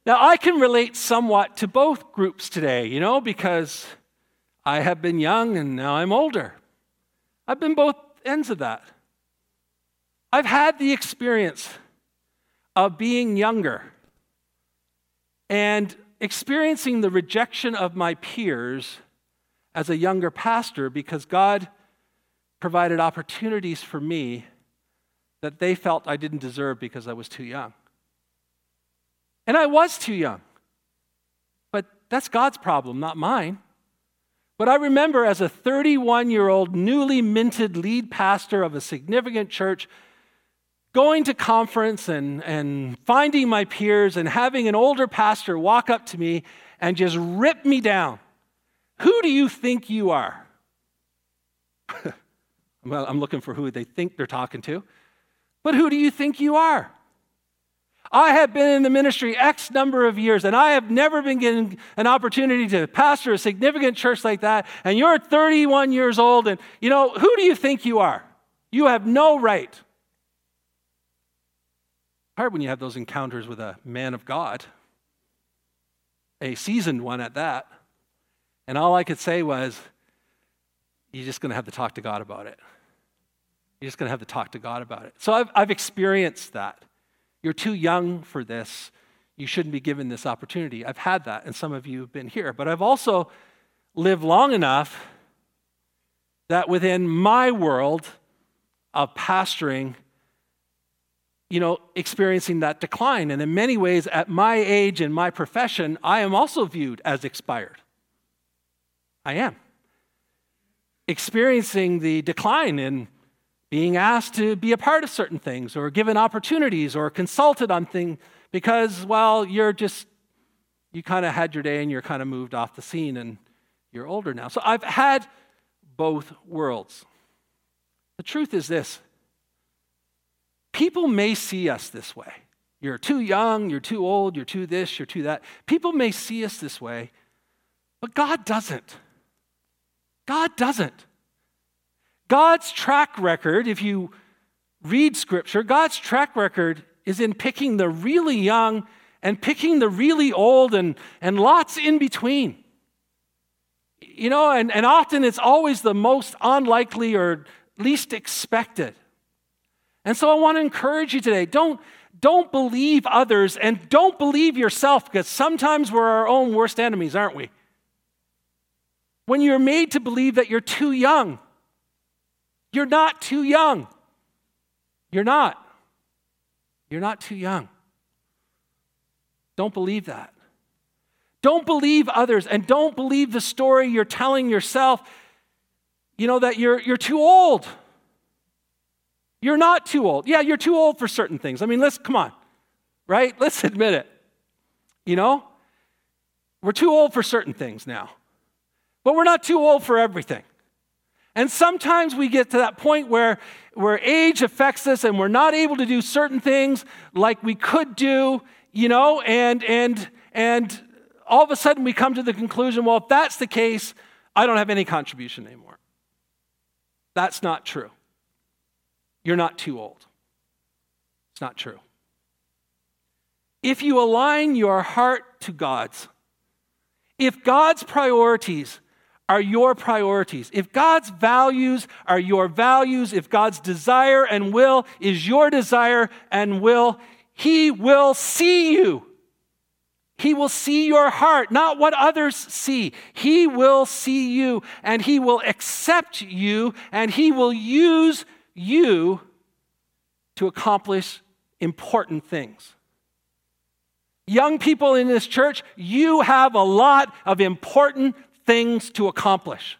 Now, I can relate somewhat to both groups today, you know, because I have been young and now I'm older. I've been both ends of that. I've had the experience of being younger and experiencing the rejection of my peers as a younger pastor because God provided opportunities for me that they felt I didn't deserve because I was too young. And I was too young. But that's God's problem, not mine. But I remember as a 31-year-old newly minted lead pastor of a significant church going to conference and finding my peers and having an older pastor walk up to me and just rip me down. Who do you think you are? Well, I'm looking for who they think they're talking to. But who do you think you are? I have been in the ministry X number of years, and I have never been given an opportunity to pastor a significant church like that, and you're 31 years old, and who do you think you are? You have no right. Hard when you have those encounters with a man of God, a seasoned one at that, and all I could say was, you're just going to have to talk to God about it. You're just going to have to talk to God about it. So I've experienced that. You're too young for this. You shouldn't be given this opportunity. I've had that, and some of you have been here. But I've also lived long enough that within my world of pastoring, experiencing that decline. And in many ways, at my age and my profession, I am also viewed as expired. I am. Experiencing the decline in being asked to be a part of certain things or given opportunities or consulted on things because, you kind of had your day and you're kind of moved off the scene and you're older now. So I've had both worlds. The truth is this. People may see us this way. You're too young, you're too old, you're too this, you're too that. People may see us this way, but God doesn't. God doesn't. God's track record, if you read Scripture, God's track record is in picking the really young and picking the really old and lots in between. And often it's always the most unlikely or least expected. And so I want to encourage you today, don't believe others and don't believe yourself, because sometimes we're our own worst enemies, aren't we? When you're made to believe that you're too young, you're not too young. You're not. You're not too young. Don't believe that. Don't believe others and don't believe the story you're telling yourself, that you're too old. You're not too old. Yeah, you're too old for certain things. Let's come on, right? Let's admit it. We're too old for certain things now, but we're not too old for everything. And sometimes we get to that point where age affects us and we're not able to do certain things like we could do, and all of a sudden we come to the conclusion, well, if that's the case, I don't have any contribution anymore. That's not true. You're not too old. It's not true. If you align your heart to God's, if God's priorities are your priorities, if God's values are your values, if God's desire and will is your desire and will, He will see you. He will see your heart, not what others see. He will see you, and He will accept you, and He will use you to accomplish important things. Young people in this church, you have a lot of important things to accomplish.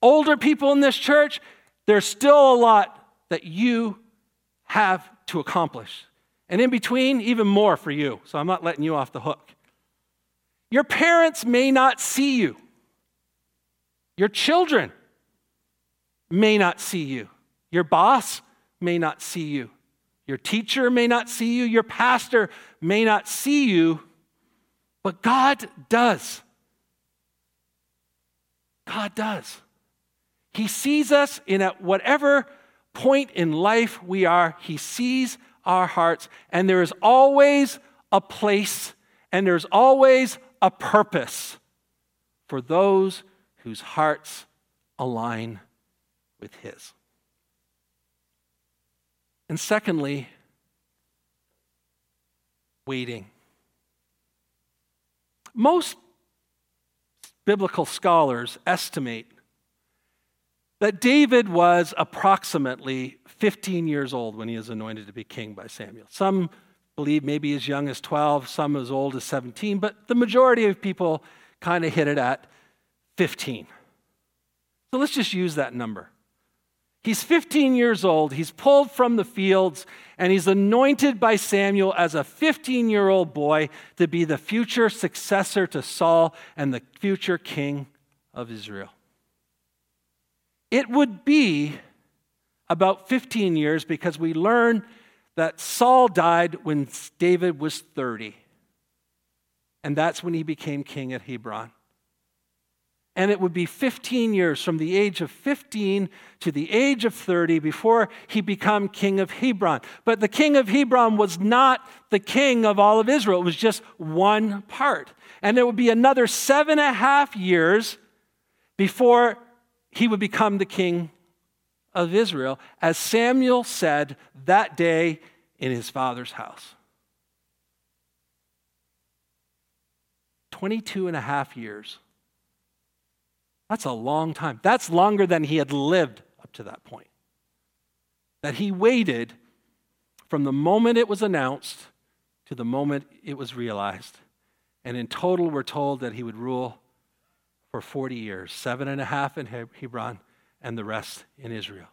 Older people in this church, there's still a lot that you have to accomplish. And in between, even more for you. So I'm not letting you off the hook. Your parents may not see you. Your children may not see you. Your boss may not see you. Your teacher may not see you. Your pastor may not see you. But God does. God does. He sees us at whatever point in life we are. He sees our hearts, and there is always a place, and there's always a purpose for those whose hearts align with His. And secondly, waiting. Most biblical scholars estimate that David was approximately 15 years old when he was anointed to be king by Samuel. Some believe maybe as young as 12, some as old as 17, but the majority of people kind of hit it at 15. So let's just use that number. He's 15 years old, he's pulled from the fields, and he's anointed by Samuel as a 15-year-old boy to be the future successor to Saul and the future king of Israel. It would be about 15 years because we learn that Saul died when David was 30. And that's when he became king at Hebron. And it would be 15 years from the age of 15 to the age of 30 before he became king of Hebron. But the king of Hebron was not the king of all of Israel. It was just one part. And it would be another 7.5 years before he would become the king of Israel, as Samuel said that day in his father's house. 22.5 years. That's a long time. That's longer than he had lived up to that point. That he waited from the moment it was announced to the moment it was realized. And in total, we're told that he would rule for 40 years, 7.5 in Hebron and the rest in Israel.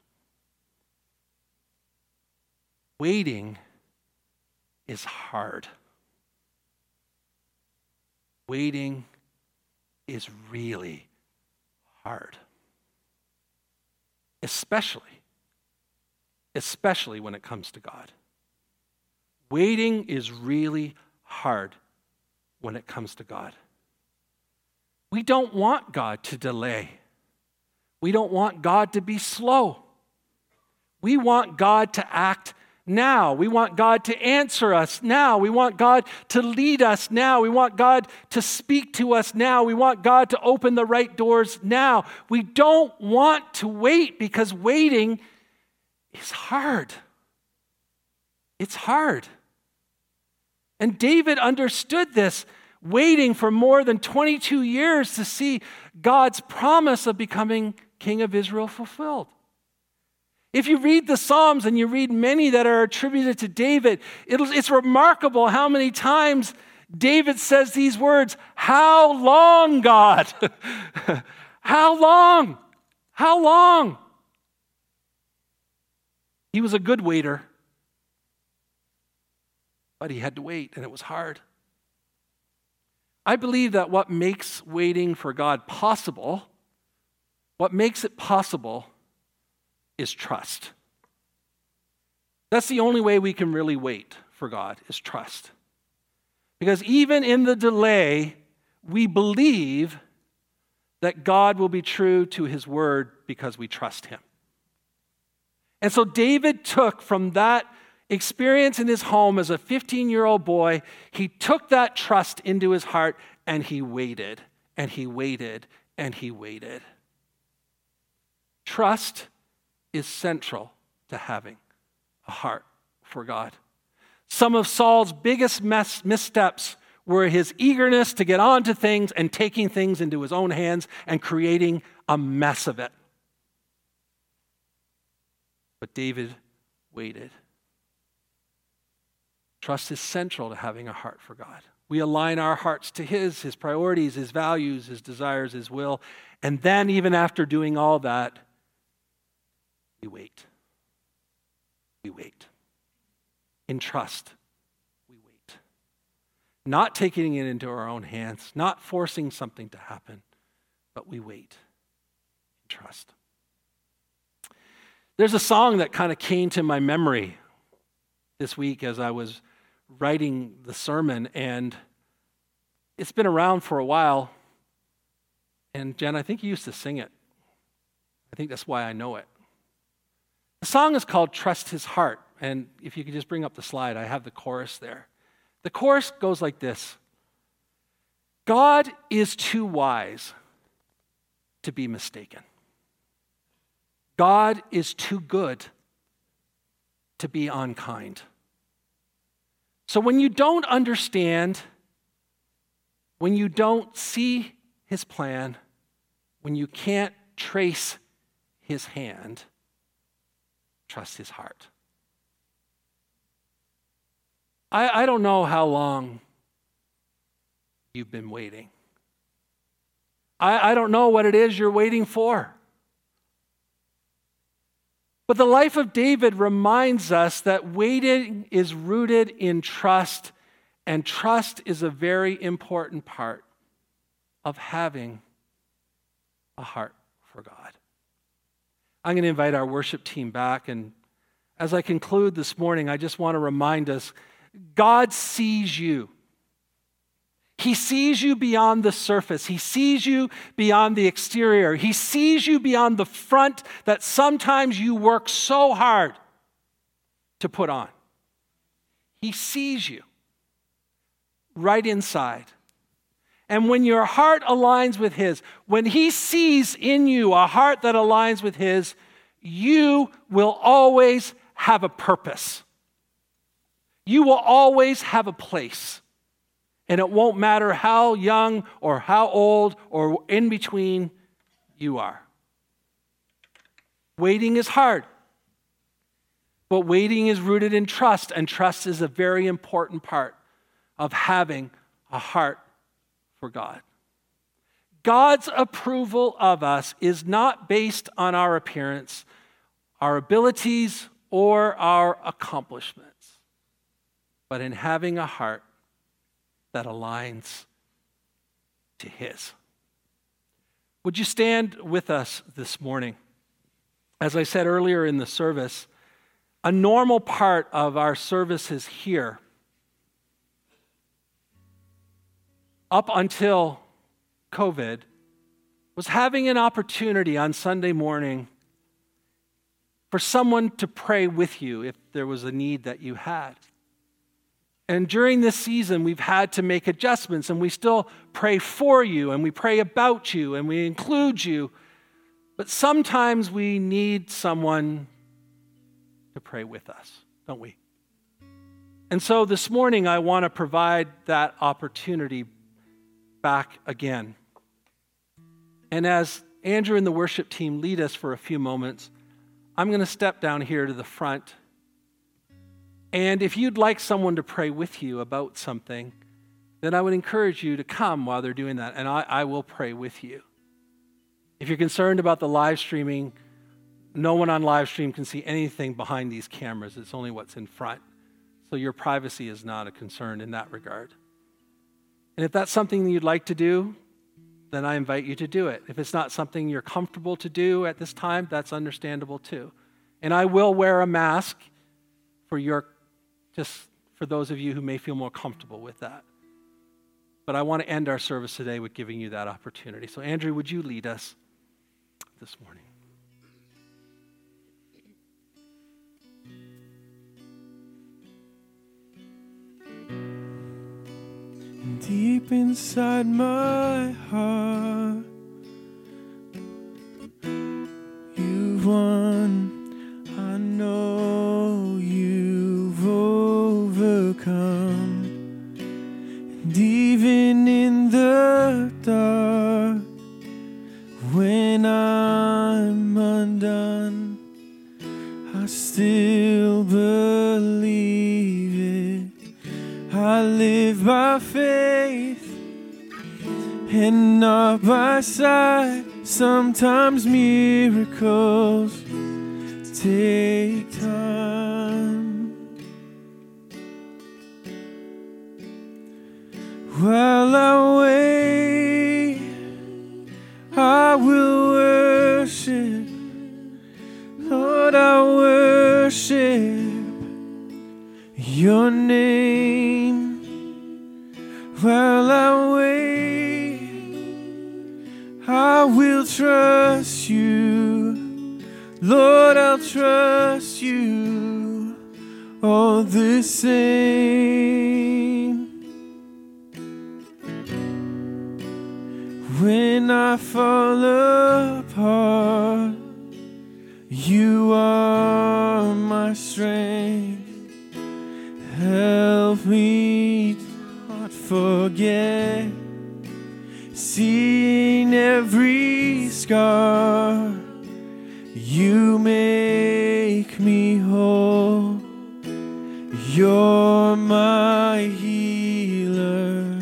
Waiting is hard. Waiting is really hard. Especially when it comes to God. Waiting is really hard when it comes to God. We don't want God to delay. We don't want God to be slow. We want God to act now. We want God to answer us now. We want God to lead us now. We want God to speak to us now. We want God to open the right doors now. We don't want to wait because waiting is hard. It's hard. And David understood this, waiting for more than 22 years to see God's promise of becoming king of Israel fulfilled. If you read the Psalms, and you read many that are attributed to David, it's remarkable how many times David says these words, "How long, God? How long? How long?" He was a good waiter, but he had to wait, and it was hard. I believe that what makes waiting for God possible, what makes it possible, is trust. That's the only way we can really wait for God, is trust. Because even in the delay, we believe that God will be true to his word because we trust him. And so David took from that experience in his home as a 15-year-old boy, he took that trust into his heart and he waited, and he waited, and he waited. Trust is central to having a heart for God. Some of Saul's biggest missteps were his eagerness to get onto things and taking things into his own hands and creating a mess of it. But David waited. Trust is central to having a heart for God. We align our hearts to his priorities, his values, his desires, his will. And then even after doing all that, we wait. We wait. In trust, we wait. Not taking it into our own hands, not forcing something to happen, but we wait. In trust. There's a song that kind of came to my memory this week as I was writing the sermon, and it's been around for a while. And Jen, I think you used to sing it. I think that's why I know it. The song is called "Trust His Heart." And if you could just bring up the slide, I have the chorus there. The chorus goes like this. God is too wise to be mistaken. God is too good to be unkind. So when you don't understand, when you don't see his plan, when you can't trace his hand, trust his heart. I don't know how long you've been waiting. I don't know what it is you're waiting for. But the life of David reminds us that waiting is rooted in trust, and trust is a very important part of having a heart for God. I'm going to invite our worship team back, and as I conclude this morning, I just want to remind us, God sees you. He sees you beyond the surface. He sees you beyond the exterior. He sees you beyond the front that sometimes you work so hard to put on. He sees you right inside. And when your heart aligns with his, when he sees in you a heart that aligns with his, you will always have a purpose. You will always have a place. And it won't matter how young or how old or in between you are. Waiting is hard, but waiting is rooted in trust, and trust is a very important part of having a heart for God. God's approval of us is not based on our appearance, our abilities, or our accomplishments, but in having a heart that aligns to his. Would you stand with us this morning? As I said earlier in the service, a normal part of our services here, up until COVID, was having an opportunity on Sunday morning for someone to pray with you if there was a need that you had. And during this season, we've had to make adjustments, and we still pray for you, and we pray about you, and we include you. But sometimes we need someone to pray with us, don't we? And so this morning, I want to provide that opportunity back again. And as Andrew and the worship team lead us for a few moments, I'm going to step down here to the front. And if you'd like someone to pray with you about something, then I would encourage you to come while they're doing that, and I will pray with you. If you're concerned about the live streaming, no one on live stream can see anything behind these cameras. It's only what's in front. So your privacy is not a concern in that regard. And if that's something that you'd like to do, then I invite you to do it. If it's not something you're comfortable to do at this time, that's understandable too. And I will wear a mask for those of you who may feel more comfortable with that. But I want to end our service today with giving you that opportunity. So Andrew, would you lead us this morning? Deep inside my heart, you've won. I know you've overcome, and even in the dark, when I'm undone, I still believe it. I live by faith and not by sight. Sometimes miracles take time. While I wait, I will worship. Lord, I worship your name. While I wait, I will trust you. Lord, I'll trust you all the same. When I fall apart, you are my strength. Help me not forget. See. scar, you make me whole. You're my healer.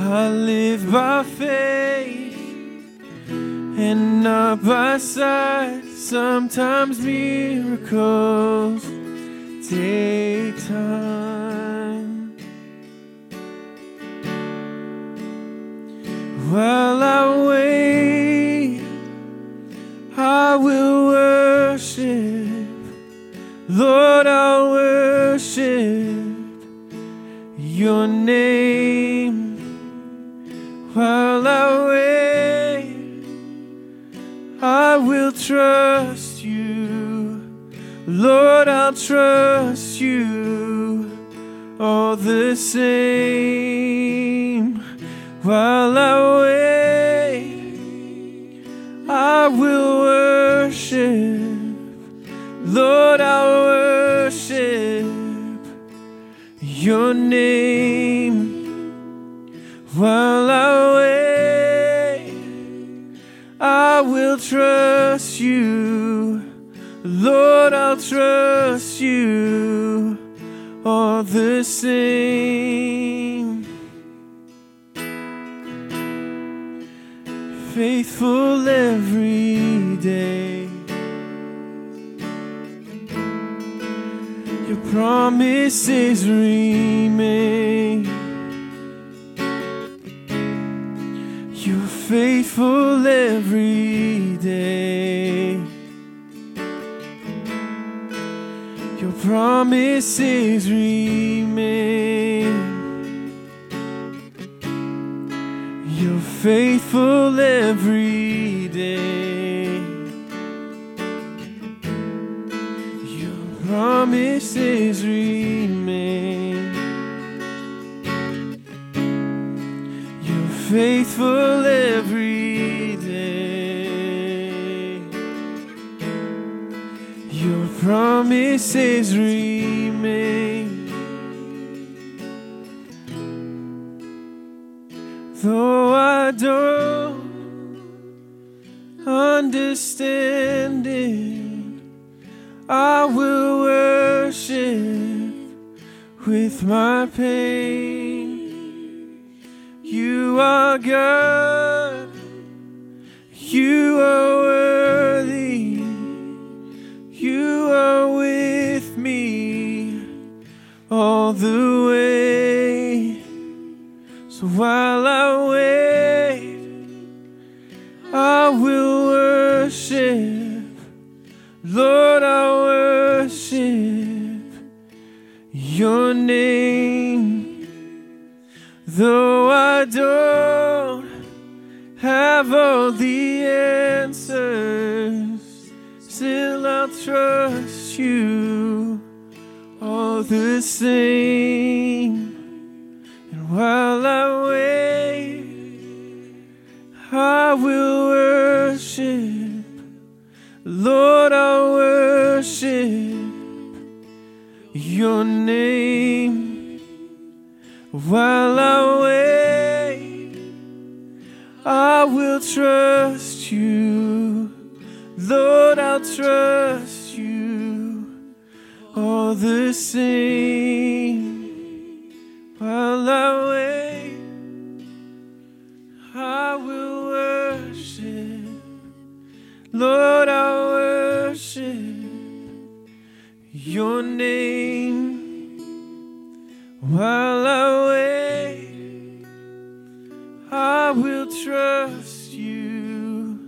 I live by faith and not by sight. Sometimes miracles take time. While I wait, I will worship. Lord, I'll worship your name. While I wait, I will trust you. Lord, I'll trust you all the same. While I wait, I will worship. Lord, I'll worship your name. While I wait, I will trust you. Lord, I'll trust you all the same. Faithful every day, your promises remain. You're faithful every day. Your promises remain. You're faithful every day. Promises remain. You're faithful every day. Your promises remain. Though I don't understand it, I will worship with my pain. You are God. You are worthy. You are with me all the way. So while I wait, I will worship. Lord, I worship your name. Though I don't have all the answers, still I'll trust you all the same. And while I wait, I will worship. Lord, I worship your name. While I wait, I will trust you. Lord, I'll trust you all the same. While I wait, I will worship. Lord, I worship your name. While I wait, I will trust you.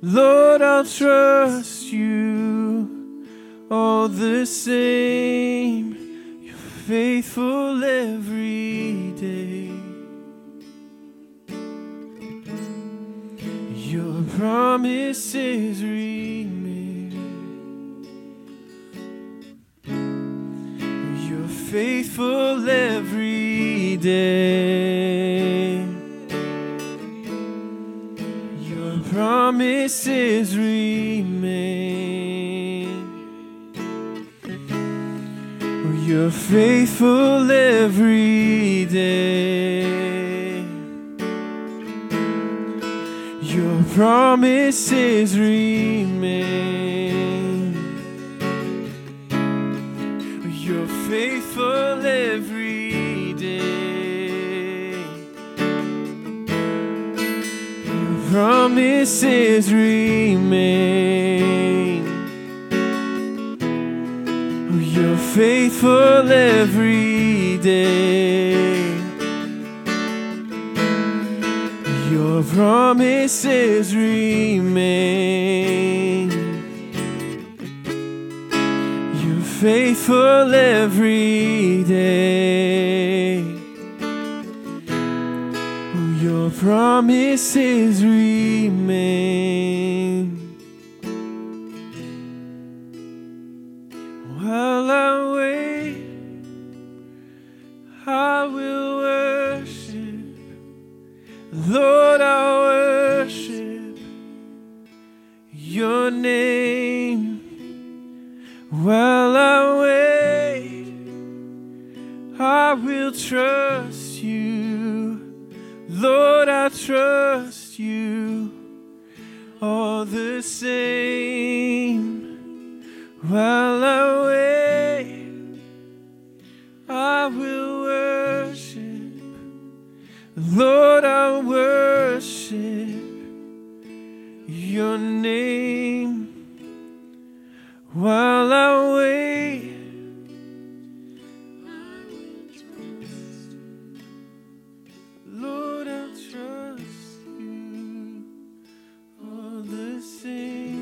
Lord, I'll trust you all the same. You're faithful every day. Your promises remain. You're faithful every day. Your promises remain. You're faithful every day. Your promises remain. You're faithful every day. Your promises remain. You're faithful every day. Your promises remain. You're faithful every day. Oh, your promises remain. While I wait, I will worship. Lord, I worship your name. While I wait, I will trust you. Lord, I trust you all the same. While I wait, I will worship. Lord, I worship your name. While I wait, I will trust you. Lord, I trust you all the same.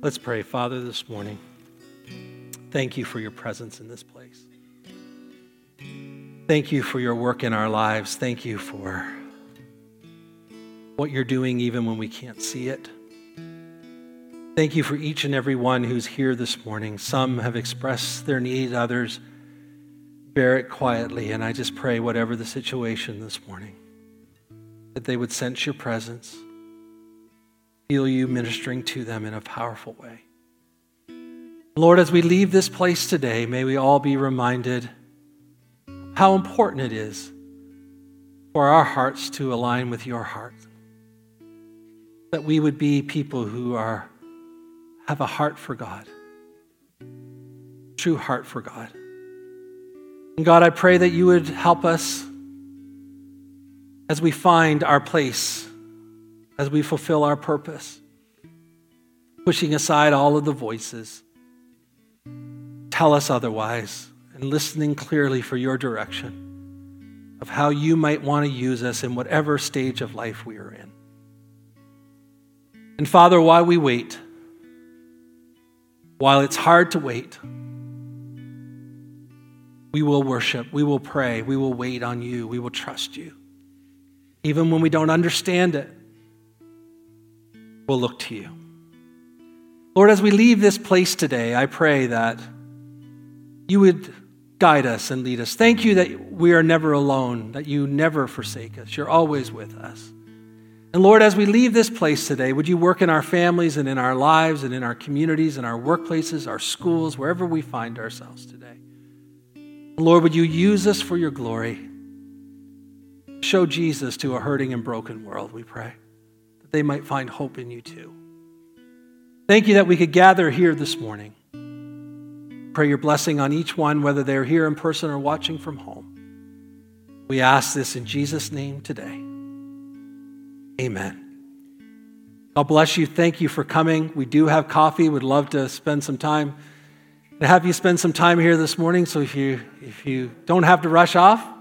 Let's pray. Father, this morning, thank you for your presence in this place. Thank you for your work in our lives. Thank you for what you're doing even when we can't see it. Thank you for each and every one who's here this morning. Some have expressed their need, others bear it quietly, and I just pray whatever the situation this morning, that they would sense your presence. Feel you ministering to them in a powerful way. Lord, as we leave this place today, may we all be reminded how important it is for our hearts to align with your heart, that we would be people who have a heart for God, true heart for God. And God, I pray that you would help us as we find our place, as we fulfill our purpose, pushing aside all of the voices tell us otherwise, and listening clearly for your direction of how you might want to use us in whatever stage of life we are in. And Father, while we wait, while it's hard to wait, we will worship, we will pray, we will wait on you, we will trust you. Even when we don't understand it, we'll look to you. Lord, as we leave this place today, I pray that you would guide us and lead us. Thank you that we are never alone, that you never forsake us. You're always with us. And Lord, as we leave this place today, would you work in our families and in our lives and in our communities and our workplaces, our schools, wherever we find ourselves today. And Lord, would you use us for your glory? Show Jesus to a hurting and broken world, we pray. They might find hope in you too. Thank you that we could gather here this morning. Pray your blessing on each one, whether they're here in person or watching from home. We ask this in Jesus' name today. Amen. God bless you. Thank you for coming. We do have coffee. We'd love to spend some time and have you spend some time here this morning. So if you don't have to rush off, I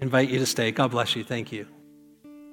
invite you to stay. God bless you. Thank you.